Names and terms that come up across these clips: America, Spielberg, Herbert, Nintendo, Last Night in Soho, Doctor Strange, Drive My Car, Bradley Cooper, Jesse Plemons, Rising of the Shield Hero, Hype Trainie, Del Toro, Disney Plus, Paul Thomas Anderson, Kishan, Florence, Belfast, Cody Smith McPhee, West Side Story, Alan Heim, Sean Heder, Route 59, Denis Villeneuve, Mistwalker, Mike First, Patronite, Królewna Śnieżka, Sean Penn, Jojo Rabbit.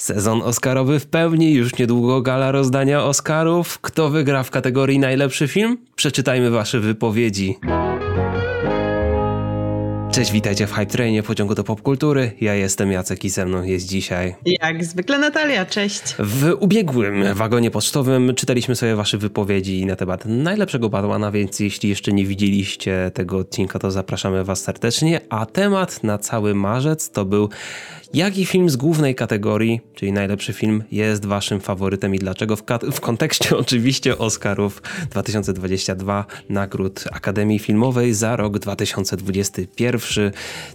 Sezon Oscarowy w pełni, już niedługo gala rozdania Oscarów. Kto wygra w kategorii najlepszy film? Przeczytajmy wasze wypowiedzi. Cześć, witajcie w Hype Trainie, pociągu do popkultury. Ja jestem Jacek i ze mną jest dzisiaj... jak zwykle Natalia, cześć. W ubiegłym wagonie pocztowym czytaliśmy sobie wasze wypowiedzi na temat najlepszego Batmana, więc jeśli jeszcze nie widzieliście tego odcinka, to zapraszamy was serdecznie. A temat na cały marzec to był... jaki film z głównej kategorii, czyli najlepszy film, jest waszym faworytem i dlaczego w kontekście oczywiście Oscarów 2022, nagród Akademii Filmowej za rok 2021.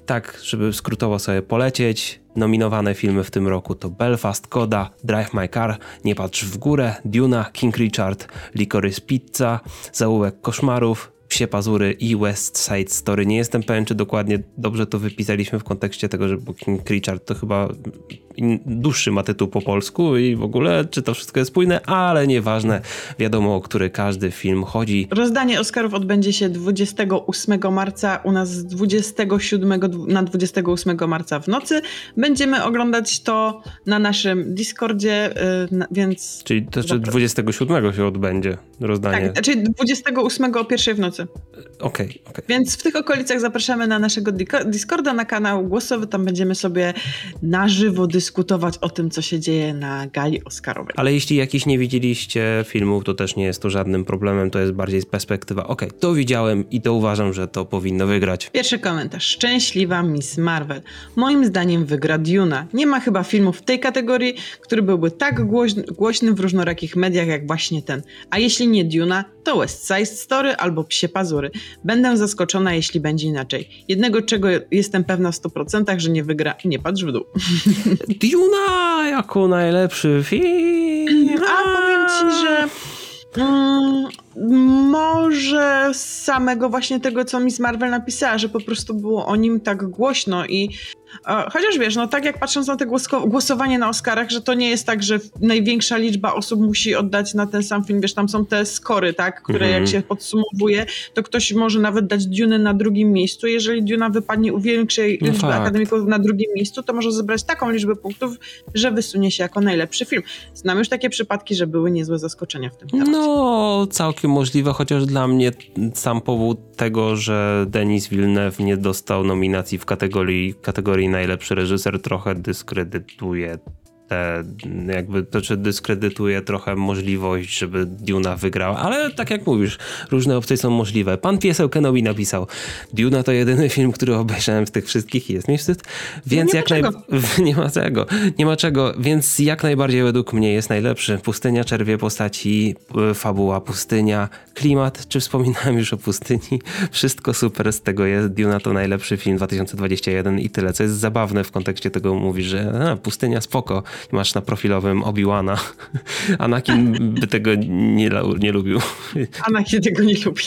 Tak, żeby skrótowo sobie polecieć, nominowane filmy w tym roku to Belfast, Koda, Drive My Car, Nie Patrz W Górę, Duna, King Richard, Licorice Pizza, Zaułek Koszmarów, Psie Pazury i West Side Story. Nie jestem pewien, czy dokładnie dobrze to wypisaliśmy w kontekście tego, że King Richard to chyba dłuższy ma tytuł po polsku i w ogóle, czy to wszystko jest spójne, ale nieważne. Wiadomo, o który każdy film chodzi. Rozdanie Oscarów odbędzie się 28 marca u nas z 27 na 28 marca w nocy. Będziemy oglądać to na naszym Discordzie, więc... Czyli to jeszcze 27 się odbędzie rozdanie. Tak, czyli 28 o pierwszej w nocy. Okej. Więc w tych okolicach zapraszamy na naszego Discorda, na kanał głosowy. Tam będziemy sobie na żywo dyskutować o tym, co się dzieje na gali Oscarowej. Ale jeśli jakiś nie widzieliście filmów, to też nie jest to żadnym problemem. To jest bardziej perspektywa. Okej, to widziałem i to uważam, że to powinno wygrać. Pierwszy komentarz. Szczęśliwa Miss Marvel. Moim zdaniem wygra Duna. Nie ma chyba filmów w tej kategorii, który byłby tak głośny w różnorakich mediach jak właśnie ten. A jeśli nie Duna, to West Side Story albo Psie Pazury. Będę zaskoczona, jeśli będzie inaczej. Jednego, czego jestem pewna w 100%, że nie wygra, Nie Patrz w Dół. Duna jako najlepszy film! A powiem ci, że... może z samego właśnie tego, co Miss Marvel napisała, że po prostu było o nim tak głośno i chociaż wiesz, no tak jak patrząc na te głosowanie na Oscarach, że to nie jest tak, że największa liczba osób musi oddać na ten sam film, wiesz, tam są te skory, tak, które jak się podsumowuje, to ktoś może nawet dać Dune na drugim miejscu, jeżeli Duna wypadnie u większej liczby akademików na drugim miejscu, to może zebrać taką liczbę punktów, że wysunie się jako najlepszy film. Znam już takie przypadki, że były niezłe zaskoczenia w tym temacie. No, całkiem możliwe, chociaż dla mnie sam powód tego, że Denis Villeneuve nie dostał nominacji w kategorii najlepszy reżyser, trochę dyskredytuje dyskredytuje trochę możliwość, żeby Duna wygrała, ale tak jak mówisz, różne opcje są możliwe. Pan Pieseł Kenobi napisał: Duna to jedyny film, który obejrzałem z tych wszystkich i jest mi wstyd, więc no nie ma czego, więc jak najbardziej według mnie jest najlepszy. Pustynia czerwie postaci, fabuła pustynia, klimat, czy wspominałem już o pustyni, wszystko super z tego jest. Duna to najlepszy film 2021 i tyle, co jest zabawne w kontekście tego, mówisz, że pustynia spoko, masz na profilowym Obi-Wana. Anakin by tego nie lubił. Anakin tego nie lubi.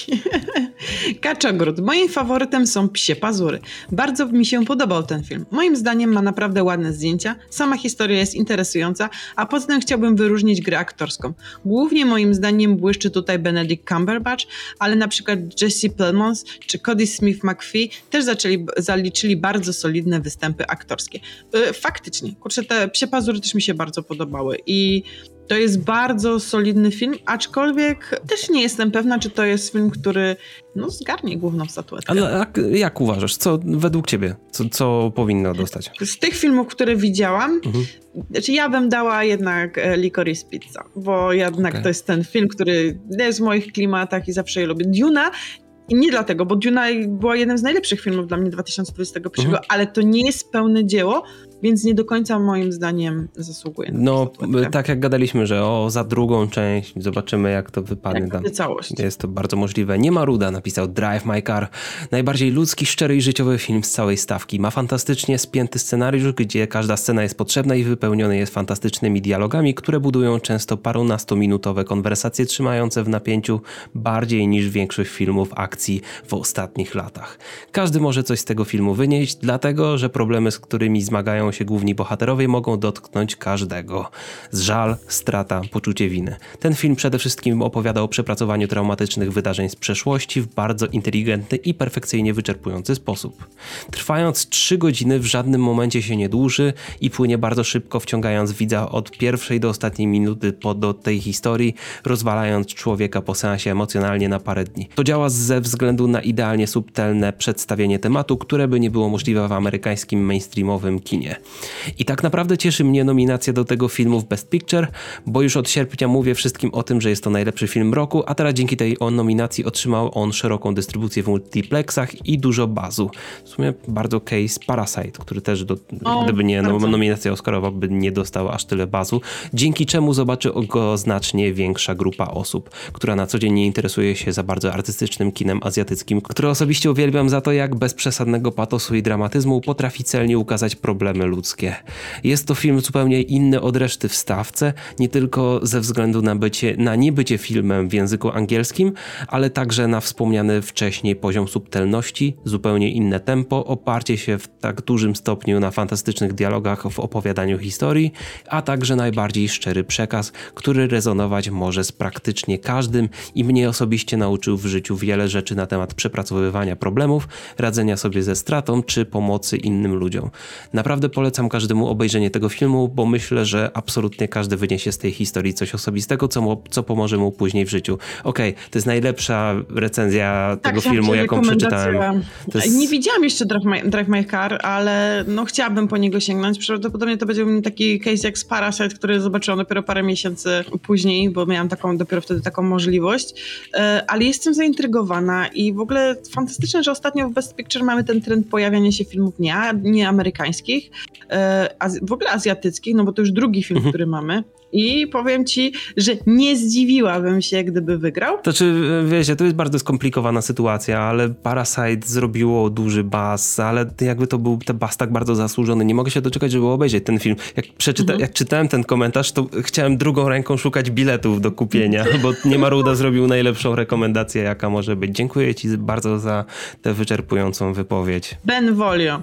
Kaczogród. Moim faworytem są Psie Pazury. Bardzo mi się podobał ten film. Moim zdaniem ma naprawdę ładne zdjęcia, sama historia jest interesująca, a pod tym chciałbym wyróżnić grę aktorską. Głównie moim zdaniem błyszczy tutaj Benedict Cumberbatch, ale na przykład Jesse Plemons czy Cody Smith McPhee też zaliczyli bardzo solidne występy aktorskie. Faktycznie, kurczę, te Psie Pazury też mi się bardzo podobały i to jest bardzo solidny film, aczkolwiek też nie jestem pewna, czy to jest film, który zgarnie główną statuetkę. Ale jak uważasz? Co według ciebie? Co powinno dostać? Z tych filmów, które widziałam, znaczy ja bym dała jednak Licorice Pizza, bo jednak to jest ten film, który jest w moich klimatach i zawsze je lubię. Duna i nie dlatego, bo Duna była jednym z najlepszych filmów dla mnie 2021, ale to nie jest pełne dzieło, więc nie do końca moim zdaniem zasługuje na statuetkę. Tak jak gadaliśmy, że za drugą część zobaczymy, jak to wypadnie. Tak, całość. Jest to bardzo możliwe. Nie ma Ruda napisał Drive My Car. Najbardziej ludzki, szczery i życiowy film z całej stawki. Ma fantastycznie spięty scenariusz, gdzie każda scena jest potrzebna i wypełniony jest fantastycznymi dialogami, które budują często parunastominutowe konwersacje trzymające w napięciu bardziej niż większość filmów akcji w ostatnich latach. Każdy może coś z tego filmu wynieść, dlatego że problemy, z którymi zmagają pojawiają się główni bohaterowie, mogą dotknąć każdego. Żal, strata, poczucie winy. Ten film przede wszystkim opowiada o przepracowaniu traumatycznych wydarzeń z przeszłości w bardzo inteligentny i perfekcyjnie wyczerpujący sposób. Trwając 3 godziny w żadnym momencie się nie dłuży i płynie bardzo szybko, wciągając widza od pierwszej do ostatniej minuty do tej historii, rozwalając człowieka po seansie emocjonalnie na parę dni. To działa ze względu na idealnie subtelne przedstawienie tematu, które by nie było możliwe w amerykańskim mainstreamowym kinie. I tak naprawdę cieszy mnie nominacja do tego filmu w Best Picture, bo już od sierpnia mówię wszystkim o tym, że jest to najlepszy film roku, a teraz dzięki tej nominacji otrzymał on szeroką dystrybucję w multiplexach i dużo bazu. W sumie bardzo case Parasite, który też gdyby nie nominacja Oscarowa, by nie dostał aż tyle bazu, dzięki czemu zobaczy go znacznie większa grupa osób, która na co dzień nie interesuje się za bardzo artystycznym kinem azjatyckim, które osobiście uwielbiam za to, jak bez przesadnego patosu i dramatyzmu potrafi celnie ukazać problemy ludzkie. Jest to film zupełnie inny od reszty w stawce, nie tylko ze względu na niebycie filmem w języku angielskim, ale także na wspomniany wcześniej poziom subtelności, zupełnie inne tempo, oparcie się w tak dużym stopniu na fantastycznych dialogach w opowiadaniu historii, a także najbardziej szczery przekaz, który rezonować może z praktycznie każdym i mnie osobiście nauczył w życiu wiele rzeczy na temat przepracowywania problemów, radzenia sobie ze stratą czy pomocy innym ludziom. Naprawdę polecam każdemu obejrzenie tego filmu, bo myślę, że absolutnie każdy wyniesie z tej historii coś osobistego, co pomoże mu później w życiu. Okej, to jest najlepsza recenzja tego filmu, jaką przeczytałem. Nie widziałam jeszcze Drive My Car, ale chciałabym po niego sięgnąć. Prawdopodobnie to będzie taki case jak z Parasite, który zobaczyłam dopiero parę miesięcy później, bo miałam dopiero wtedy taką możliwość. Ale jestem zaintrygowana i w ogóle fantastyczne, że ostatnio w Best Picture mamy ten trend pojawiania się filmów nieamerykańskich, w ogóle azjatyckich, bo to już drugi film, który mamy. I powiem ci, że nie zdziwiłabym się, gdyby wygrał. To jest bardzo skomplikowana sytuacja, ale Parasite zrobiło duży buzz, ale jakby to był ten buzz tak bardzo zasłużony. Nie mogę się doczekać, żeby obejrzeć ten film. Jak czytałem ten komentarz, to chciałem drugą ręką szukać biletów do kupienia, bo Niemaruda zrobił najlepszą rekomendację, jaka może być. Dziękuję ci bardzo za tę wyczerpującą wypowiedź. Benvolio.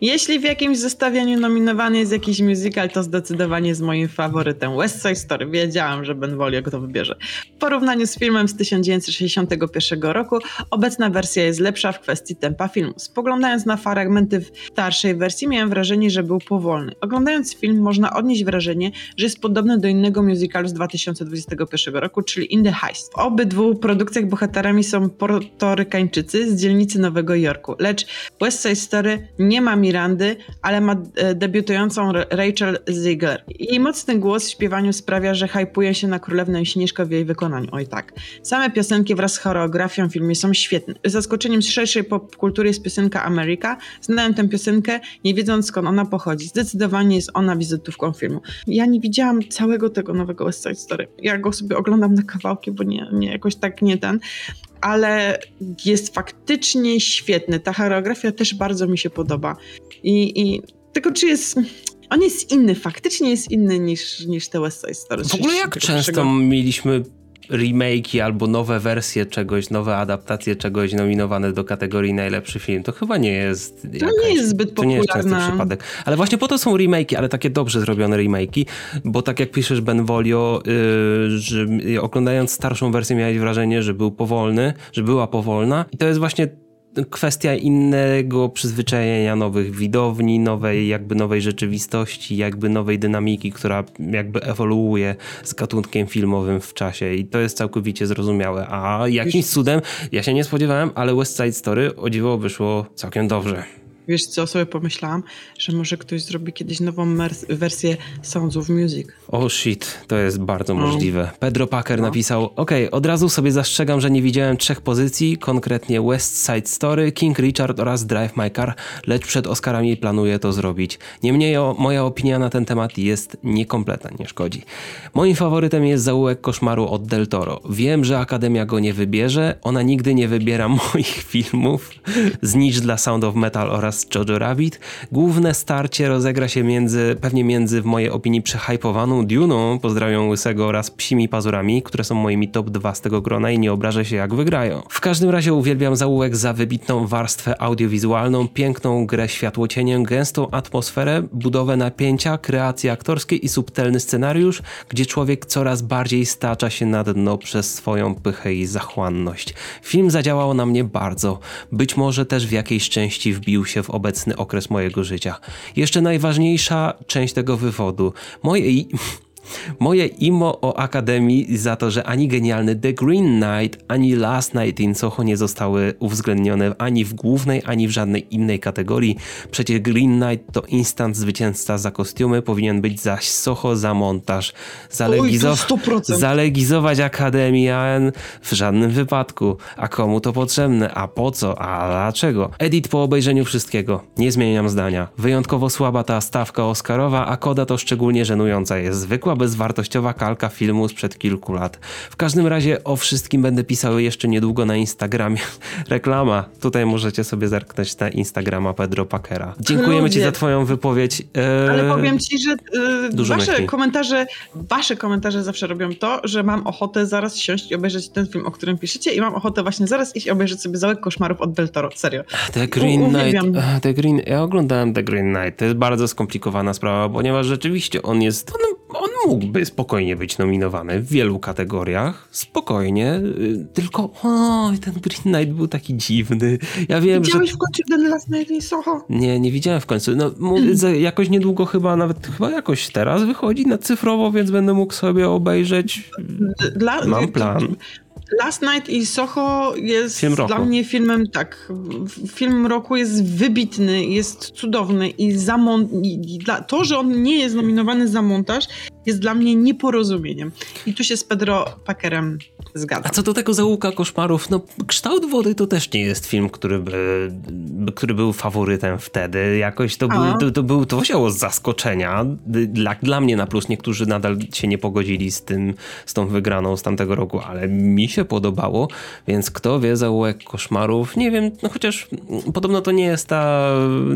Jeśli w jakimś zestawieniu nominowany jest jakiś musical, to zdecydowanie jest moim faworytem. West Side Story. Wiedziałam, że Benvolio go to wybierze. W porównaniu z filmem z 1961 roku obecna wersja jest lepsza w kwestii tempa filmu. Spoglądając na fragmenty w starszej wersji, miałem wrażenie, że był powolny. Oglądając film można odnieść wrażenie, że jest podobny do innego musicalu z 2021 roku, czyli In the Heights. W obydwu produkcjach bohaterami są portorykańczycy z dzielnicy Nowego Jorku, lecz West Side Story nie ma Mirandy, ale ma debiutującą Rachel Zegler. Jej mocny głos śpiewa sprawia, że hajpuje się na Królewnę Śnieżkę w jej wykonaniu. Oj tak. Same piosenki wraz z choreografią w filmie są świetne. Zaskoczeniem z szerszej popkultury jest piosenka America. Znałem tę piosenkę, nie wiedząc skąd ona pochodzi. Zdecydowanie jest ona wizytówką filmu. Ja nie widziałam całego tego nowego West Side Story. Ja go sobie oglądam na kawałki, bo ale jest faktycznie świetny. Ta choreografia też bardzo mi się podoba. Tylko czy jest... On jest inny, faktycznie jest inny niż te West Side Story. W ogóle jak często mieliśmy remake'i albo nowe wersje czegoś, nowe adaptacje czegoś nominowane do kategorii najlepszy film? To chyba nie jest... nie jest zbyt popularne. To nie jest częsty przypadek. Ale właśnie po to są remake'i, ale takie dobrze zrobione remake'i, bo tak jak piszesz Benvolio, że oglądając starszą wersję miałeś wrażenie, że był powolny, że była powolna i to jest właśnie... kwestia innego przyzwyczajenia nowych widowni, nowej rzeczywistości, nowej dynamiki, która ewoluuje z gatunkiem filmowym w czasie i to jest całkowicie zrozumiałe, a jakimś cudem, ja się nie spodziewałem, ale West Side Story o dziwo wyszło całkiem dobrze. Wiesz co, sobie pomyślałam, że może ktoś zrobi kiedyś nową wersję Sounds of Music. Oh shit, to jest bardzo możliwe. Pedro Packer napisał, od razu sobie zastrzegam, że nie widziałem 3 pozycji, konkretnie West Side Story, King Richard oraz Drive My Car, lecz przed Oscarami planuję to zrobić. Niemniej moja opinia na ten temat jest niekompletna, nie szkodzi. Moim faworytem jest Zaułek Koszmaru od Del Toro. Wiem, że Akademia go nie wybierze, ona nigdy nie wybiera moich filmów. Znicz dla Sound of Metal oraz oraz Jojo Rabbit. Główne starcie rozegra się pewnie między w mojej opinii przehypowaną Duną, pozdrawiam Łysego, oraz Psimi Pazurami, które są moimi top 2 z tego grona i nie obrażę się jak wygrają. W każdym razie uwielbiam Zaułek za wybitną warstwę audiowizualną, piękną grę światłocieniem, gęstą atmosferę, budowę napięcia, kreacje aktorskie i subtelny scenariusz, gdzie człowiek coraz bardziej stacza się na dno przez swoją pychę i zachłanność. Film zadziałał na mnie bardzo. Być może też w jakiejś części wbił się w obecny okres mojego życia. Jeszcze najważniejsza część tego wywodu. Moje imo o Akademii za to, że ani genialny The Green Knight, ani Last Night in Soho nie zostały uwzględnione ani w głównej, ani w żadnej innej kategorii. Przecież Green Knight to instant zwycięzca za kostiumy, powinien być zaś Soho za montaż. Zalegizować Akademia w żadnym wypadku. A komu to potrzebne? A po co? A dlaczego? Edit po obejrzeniu wszystkiego. Nie zmieniam zdania. Wyjątkowo słaba ta stawka oscarowa, a Koda to szczególnie żenująca jest. Zwykła bezwartościowa kalka filmu sprzed kilku lat. W każdym razie o wszystkim będę pisał jeszcze niedługo na Instagramie. Reklama. Tutaj możecie sobie zerknąć na Instagrama Pedro Packera. Dziękujemy Ci za Twoją wypowiedź. Ale powiem Ci, że wasze komentarze zawsze robią to, że mam ochotę zaraz siąść i obejrzeć ten film, o którym piszecie, i mam ochotę właśnie zaraz iść i obejrzeć sobie Zaułek Koszmarów od Del Toro. Serio. Ja oglądałem The Green Knight. To jest bardzo skomplikowana sprawa, ponieważ rzeczywiście on mógłby spokojnie być nominowany w wielu kategoriach, spokojnie, tylko ten Green Knight był taki dziwny. Ja wiem, widziałeś w końcu ten Last Night in Soho? Nie, nie widziałem w końcu. Jakoś niedługo chyba jakoś teraz wychodzi na cyfrowo, więc będę mógł sobie obejrzeć. Mam plan. Last Night in Soho jest dla mnie filmem, tak, film roku, jest wybitny, jest cudowny to, że on nie jest nominowany za montaż, jest dla mnie nieporozumieniem. I tu się z Pedro Packerem zgadzam. A co do tego Zaułka Koszmarów, Kształt Wody to też nie jest film, który był faworytem wtedy. Jakoś to wzięło z zaskoczenia. Dla mnie na plus. Niektórzy nadal się nie pogodzili z tą wygraną z tamtego roku, ale mi się podobało, więc kto wie, Zaułek Koszmarów, nie wiem, chociaż podobno to nie jest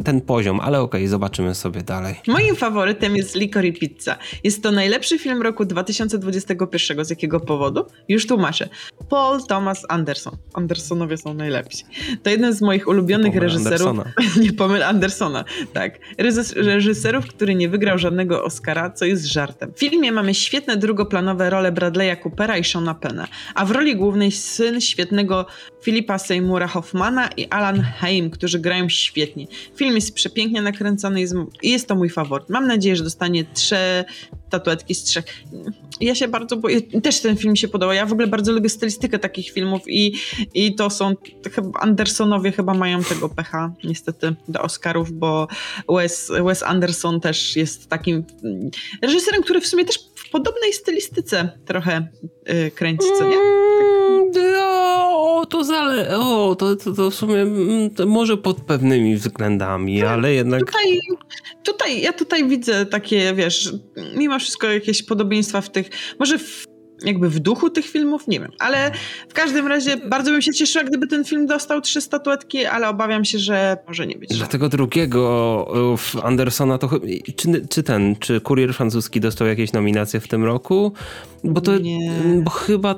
ten poziom, ale okej, zobaczymy sobie dalej. Moim faworytem jest Licorice Pizza. Jest to najlepszy film roku 2021. Z jakiego powodu? Już tłumaczę. Paul Thomas Anderson. Andersonowie są najlepsi. To jeden z moich ulubionych reżyserów. Nie pomyl Andersona. Tak. Reżyserów, który nie wygrał żadnego Oscara, co jest żartem. W filmie mamy świetne drugoplanowe role Bradley'a Coopera i Seana Penna, a w roli głównej syn świetnego Filipa Seymoura Hoffmana i Alan Heim, którzy grają świetnie. Film jest przepięknie nakręcony i jest to mój faworyt. Mam nadzieję, że dostanie 3 statuetki z 3. Ja się bardzo boję. Też ten film się podobał. Ja w ogóle bardzo lubię stylistykę takich filmów i to są Andersonowie chyba mają tego pecha niestety do Oscarów, bo Wes Anderson też jest takim reżyserem, który w sumie też w podobnej stylistyce trochę kręci, co nie? To w sumie to może pod pewnymi względami, ale jednak... Ja tutaj widzę takie, wiesz, mimo wszystko jakieś podobieństwa w tych, może jakby w duchu tych filmów, nie wiem, ale w każdym razie bardzo bym się cieszyła, gdyby ten film dostał 3 statuetki, ale obawiam się, że może nie być. Dla tego drugiego Andersona to chyba... Czy Kurier Francuski dostał jakieś nominacje w tym roku? Bo chyba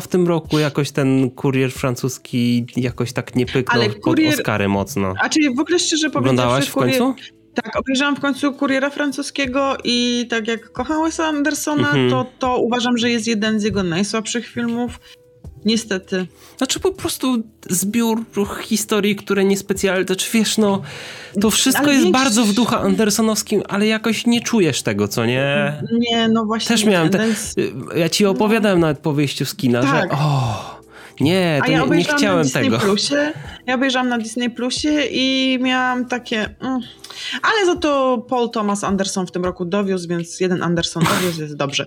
w tym roku jakoś ten Kurier Francuski jakoś tak nie pyknął pod Oscary mocno. A czyli w ogóle szczerze powiedziawszy... Oglądałaś w końcu? Tak, obejrzałam w końcu Kuriera Francuskiego i tak jak kocham Wesa Andersona, to uważam, że jest jeden z jego najsłabszych filmów. Niestety. Znaczy po prostu zbiór historii, które niespecjalnie, to wszystko jest bardzo w duchu andersonowskim, ale jakoś nie czujesz tego, co nie? Nie, no właśnie. Też miałem ja ci opowiadałem nawet po wyjściu z kina, tak. Nie chciałem tego. Ja obejrzałam na Disney Plusie i miałam takie... Ale za to Paul Thomas Anderson w tym roku dowiózł, więc jeden Anderson dowiózł, jest dobrze.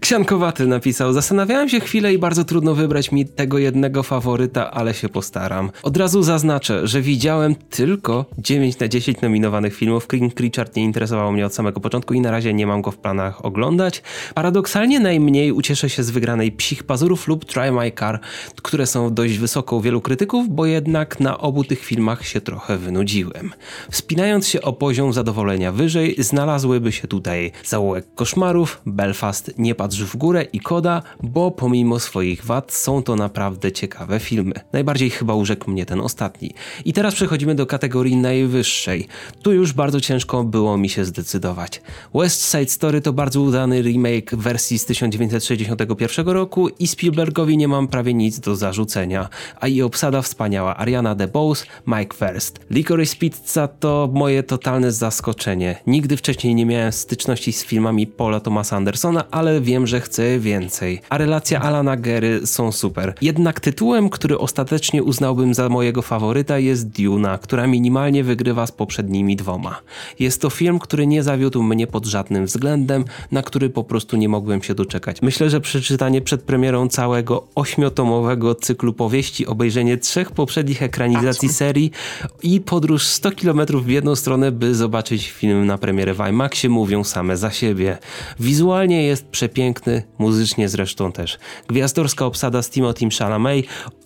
Ksiankowaty napisał: zastanawiałem się chwilę i bardzo trudno wybrać mi tego jednego faworyta, ale się postaram. Od razu zaznaczę, że widziałem tylko 9 na 10 nominowanych filmów. King Richard nie interesował mnie od samego początku i na razie nie mam go w planach oglądać. Paradoksalnie najmniej ucieszę się z wygranej Psich Pazurów lub Drive My Car, które są dość wysoko u wielu krytyków, bo jednak na obu tych filmach się trochę wynudziłem. Wspinając się o poziom zadowolenia wyżej, znalazłyby się tutaj Zaułek Koszmarów, Belfast, Nie Patrz W Górę i Koda, bo pomimo swoich wad są to naprawdę ciekawe filmy. Najbardziej chyba urzekł mnie ten ostatni. I teraz przechodzimy do kategorii najwyższej. Tu już bardzo ciężko było mi się zdecydować. West Side Story to bardzo udany remake wersji z 1961 roku i Spielbergowi nie mam prawie nic do zarzucenia, a i obsada wspaniała: Ariana DeBose, Mike First. Licorice Pizza to moje totalne zaskoczenie. Nigdy wcześniej nie miałem styczności z filmami Paula Thomasa Andersona, ale wiem, że chcę więcej. A relacja Alana Geary są super. Jednak tytułem, który ostatecznie uznałbym za mojego faworyta, jest Duna, która minimalnie wygrywa z poprzednimi dwoma. Jest to film, który nie zawiódł mnie pod żadnym względem, na który po prostu nie mogłem się doczekać. Myślę, że przeczytanie przed premierą całego 8-tomowego cyklu powieści, obejrzenie 3 poprzednich ekranizacji serii i podróż 100 km w jedną stronę, by zobaczyć film na premierę w IMAXie, mówią same za siebie. Wizualnie jest przepiękny, muzycznie zresztą też. Gwiazdorska obsada z Timothym Chalamet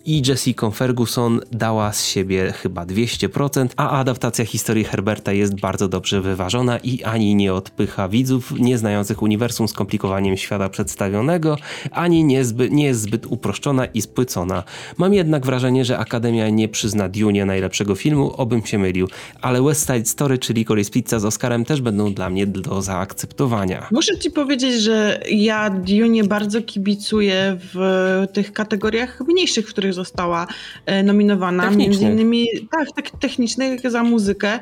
i Jessica Ferguson dała z siebie chyba 200%, a adaptacja historii Herberta jest bardzo dobrze wyważona i ani nie odpycha widzów nieznających uniwersum skomplikowaniem świata przedstawionego, ani nie jest zbyt uproszczona i spłycona. Mam jednak wrażenie, że Akademia nie przyzna Dune najlepszego filmu, obym się mylił, ale West Side Story czy Licorice Pizza z Oscarem też będą dla mnie do zaakceptowania. Muszę ci powiedzieć, że ja Dune bardzo kibicuję w tych kategoriach mniejszych, w których została nominowana, między innymi technicznych za muzykę,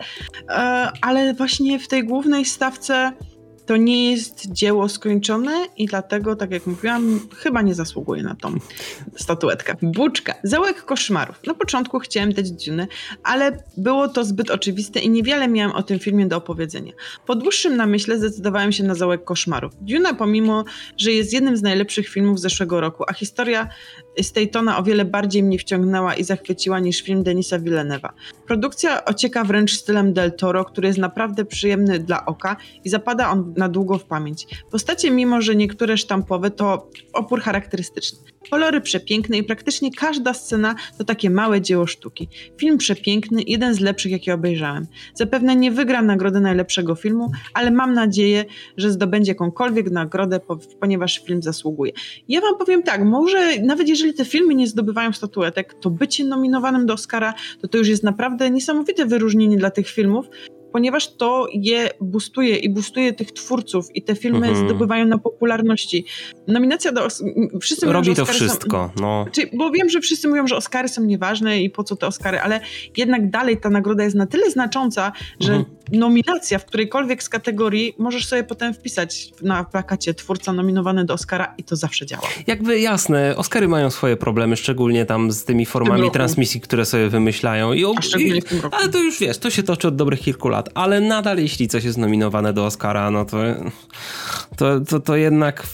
ale właśnie w tej głównej stawce to nie jest dzieło skończone i dlatego, tak jak mówiłam, chyba nie zasługuje na tą statuetkę. Buczka. Zaułek Koszmarów. Na początku chciałem dać Dune, ale było to zbyt oczywiste i niewiele miałem o tym filmie do opowiedzenia. Po dłuższym namyśle zdecydowałem się na Zaułek Koszmarów. Dune, pomimo że jest jednym z najlepszych filmów zeszłego roku, a historia Staytona o wiele bardziej mnie wciągnęła i zachwyciła niż film Denisa Villeneuve'a. Produkcja ocieka wręcz stylem Del Toro, który jest naprawdę przyjemny dla oka i zapada on na długo w pamięć. Postacie, mimo że niektóre sztampowe, to opór charakterystyczny. Kolory przepiękne i praktycznie każda scena to takie małe dzieło sztuki. Film przepiękny, jeden z lepszych, jakie obejrzałem. Zapewne nie wygra nagrody najlepszego filmu, ale mam nadzieję, że zdobędzie jakąkolwiek nagrodę, ponieważ film zasługuje. Ja wam powiem tak, może nawet jeżeli te filmy nie zdobywają statuetek, to bycie nominowanym do Oscara, to już jest naprawdę niesamowite wyróżnienie dla tych filmów, ponieważ to je boostuje i boostuje tych twórców i te filmy zdobywają na popularności. Nominacja do wszyscy robi mówią, że to wszystko. Są, no. Czyli, bo wiem, że wszyscy mówią, że Oscary są nieważne i po co te Oscary, ale jednak dalej ta nagroda jest na tyle znacząca, że nominacja w którejkolwiek z kategorii możesz sobie potem wpisać na plakacie twórca nominowany do Oscara i to zawsze działa. Jakby jasne, Oscary mają swoje problemy, szczególnie tam z tymi formami transmisji, które sobie wymyślają. Szczególnie w tym roku. Ale to już wiesz, to się toczy od dobrych kilku lat. Ale nadal jeśli coś jest nominowane do Oscara, no to jednak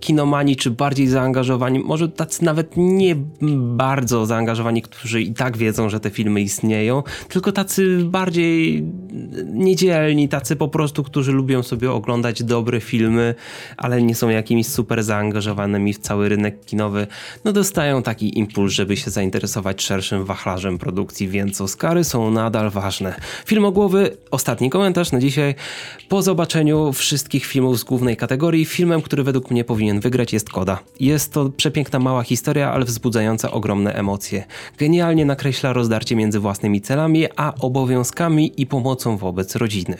kinomani czy bardziej zaangażowani, może tacy nawet nie bardzo zaangażowani, którzy i tak wiedzą, że te filmy istnieją, tylko tacy bardziej niedzielni, tacy po prostu, którzy lubią sobie oglądać dobre filmy, ale nie są jakimiś super zaangażowanymi w cały rynek kinowy, no dostają taki impuls, żeby się zainteresować szerszym wachlarzem produkcji, więc Oscary są nadal ważne. Filmogłowy, ostatni komentarz na dzisiaj. Po zobaczeniu wszystkich filmów z głównej kategorii, filmem, który według mnie powinien wygrać, jest Koda. Jest to przepiękna mała historia, ale wzbudzająca ogromne emocje. Genialnie nakreśla rozdarcie między własnymi celami, a obowiązkami i pomocą wobec rodziny.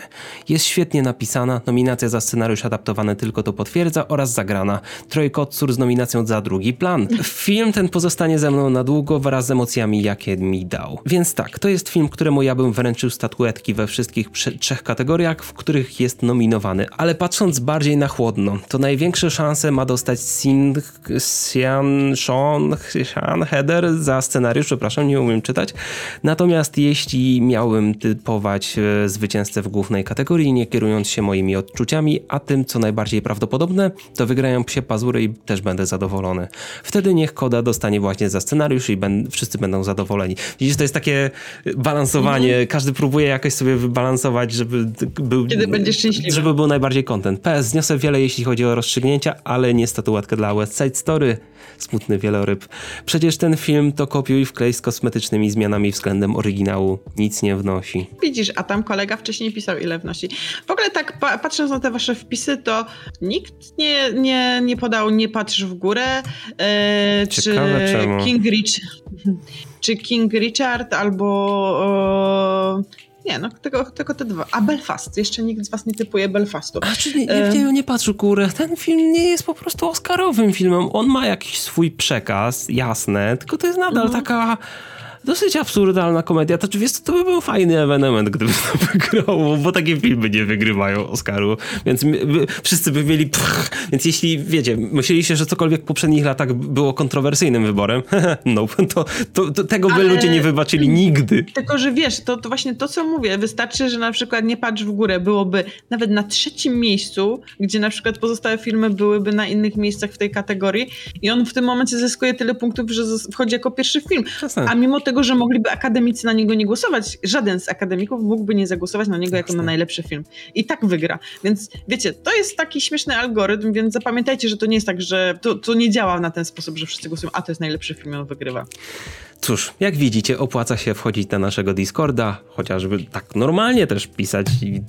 Jest świetnie napisana, nominacja za scenariusz adaptowany tylko to potwierdza oraz zagrana. Troy Kotsur z nominacją za drugi plan. Film ten pozostanie ze mną na długo wraz z emocjami, jakie mi dał. Więc tak, to jest film, któremu ja bym wręczył statuetki we wszystkich trzech kategoriach, w których jest nominowany, ale patrząc bardziej bardziej na chłodno, to największe szanse ma dostać Sean Heder za scenariusz, przepraszam, nie umiem czytać. Natomiast jeśli miałbym typować zwycięzcę w głównej kategorii, nie kierując się moimi odczuciami, a tym, co najbardziej prawdopodobne, to wygrają Psie Pazury i też będę zadowolony. Wtedy niech Koda dostanie właśnie za scenariusz i wszyscy będą zadowoleni. Widzisz, to jest takie balansowanie, każdy próbuje jakoś sobie wybalansować, żeby był najbardziej content. PS, zniosę wiele, jeśli chodzi o rozstrzygnięcia, ale nie statuetkę dla West Side Story. Smutny wieloryb. Przecież ten film to kopiuj wklej z kosmetycznymi zmianami względem oryginału. Nic nie wnosi. Widzisz, a tam kolega wcześniej pisał, ile wnosi. W ogóle tak patrząc na te wasze wpisy, to nikt nie podał Nie Patrz W Górę, ciekawe, czemu? Czy King Richard albo... Nie, no tylko te dwa. A Belfast. Jeszcze nikt z was nie typuje Belfastu. A czyli nie patrz w górę. Ten film nie jest po prostu oscarowym filmem. On ma jakiś swój przekaz, jasne, tylko to jest nadal taka dosyć absurdalna komedia. To oczywiście to by był fajny ewenement, gdyby to wygrało, bo takie filmy nie wygrywają Oscaru, więc wszyscy by mieli więc jeśli, wiecie, myśleliście, że cokolwiek w poprzednich latach było kontrowersyjnym wyborem, no, to tego by ludzie nie wybaczyli nigdy. Tylko, że wiesz, to właśnie to, co mówię, wystarczy, że na przykład Nie Patrz w Górę byłoby nawet na trzecim miejscu, gdzie na przykład pozostałe filmy byłyby na innych miejscach w tej kategorii i on w tym momencie zyskuje tyle punktów, że wchodzi jako pierwszy film. Czasem. A mimo tego, że mogliby akademicy na niego nie głosować. Żaden z akademików mógłby nie zagłosować na niego jako na najlepszy film. I tak wygra. Więc wiecie, to jest taki śmieszny algorytm, więc zapamiętajcie, że to nie jest tak, że to nie działa na ten sposób, że wszyscy głosują, a to jest najlepszy film i on wygrywa. Cóż, jak widzicie, opłaca się wchodzić na naszego Discorda, chociażby tak normalnie też pisać i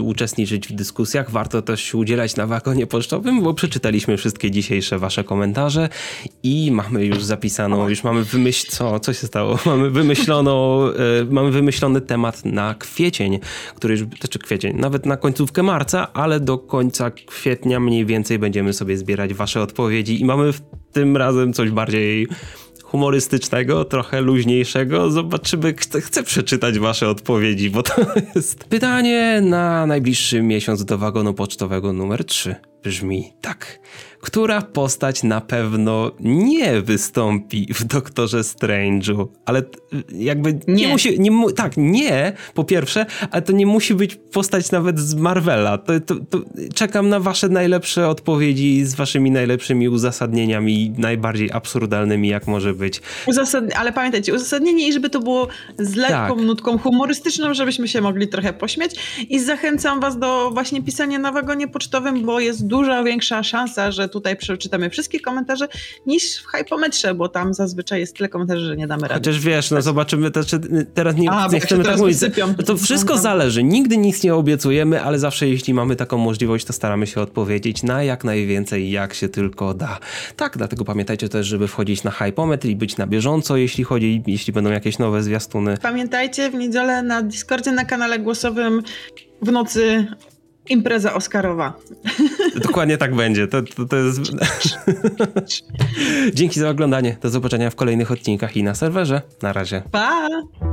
uczestniczyć w dyskusjach. Warto też się udzielać na wagonie pocztowym, bo przeczytaliśmy wszystkie dzisiejsze wasze komentarze i mamy już zapisaną, już mamy co się stało? Mamy wymyślony temat na kwiecień, który już, nawet na końcówkę marca, ale do końca kwietnia mniej więcej będziemy sobie zbierać wasze odpowiedzi i mamy tym razem coś bardziej humorystycznego, trochę luźniejszego. Zobaczymy, chcę przeczytać wasze odpowiedzi, bo to jest... Pytanie na najbliższy miesiąc do wagonu pocztowego numer 3 brzmi tak. Która postać na pewno nie wystąpi w Doktorze Strange'u? Ale jakby nie musi... Nie, po pierwsze, ale to nie musi być postać nawet z Marvela. To czekam na wasze najlepsze odpowiedzi z waszymi najlepszymi uzasadnieniami, najbardziej absurdalnymi, jak może być. Ale pamiętajcie, uzasadnienie i żeby to było z lekką nutką humorystyczną, żebyśmy się mogli trochę pośmiać. I zachęcam was do właśnie pisania na wagonie pocztowym, bo jest duża, większa szansa, że tutaj przeczytamy wszystkie komentarze niż w Hypometrze, bo tam zazwyczaj jest tyle komentarzy, że nie damy rady. Chociaż wiesz, no zobaczymy, teraz nie chcemy tak mówić. To wszystko zależy. Nigdy nic nie obiecujemy, ale zawsze jeśli mamy taką możliwość, to staramy się odpowiedzieć na jak najwięcej, jak się tylko da. Tak, dlatego pamiętajcie też, żeby wchodzić na Hypometr i być na bieżąco, jeśli będą jakieś nowe zwiastuny. Pamiętajcie, w niedzielę na Discordzie, na kanale głosowym w nocy impreza oscarowa. Dokładnie tak będzie. To jest... Dzięki za oglądanie. Do zobaczenia w kolejnych odcinkach i na serwerze. Na razie. Pa!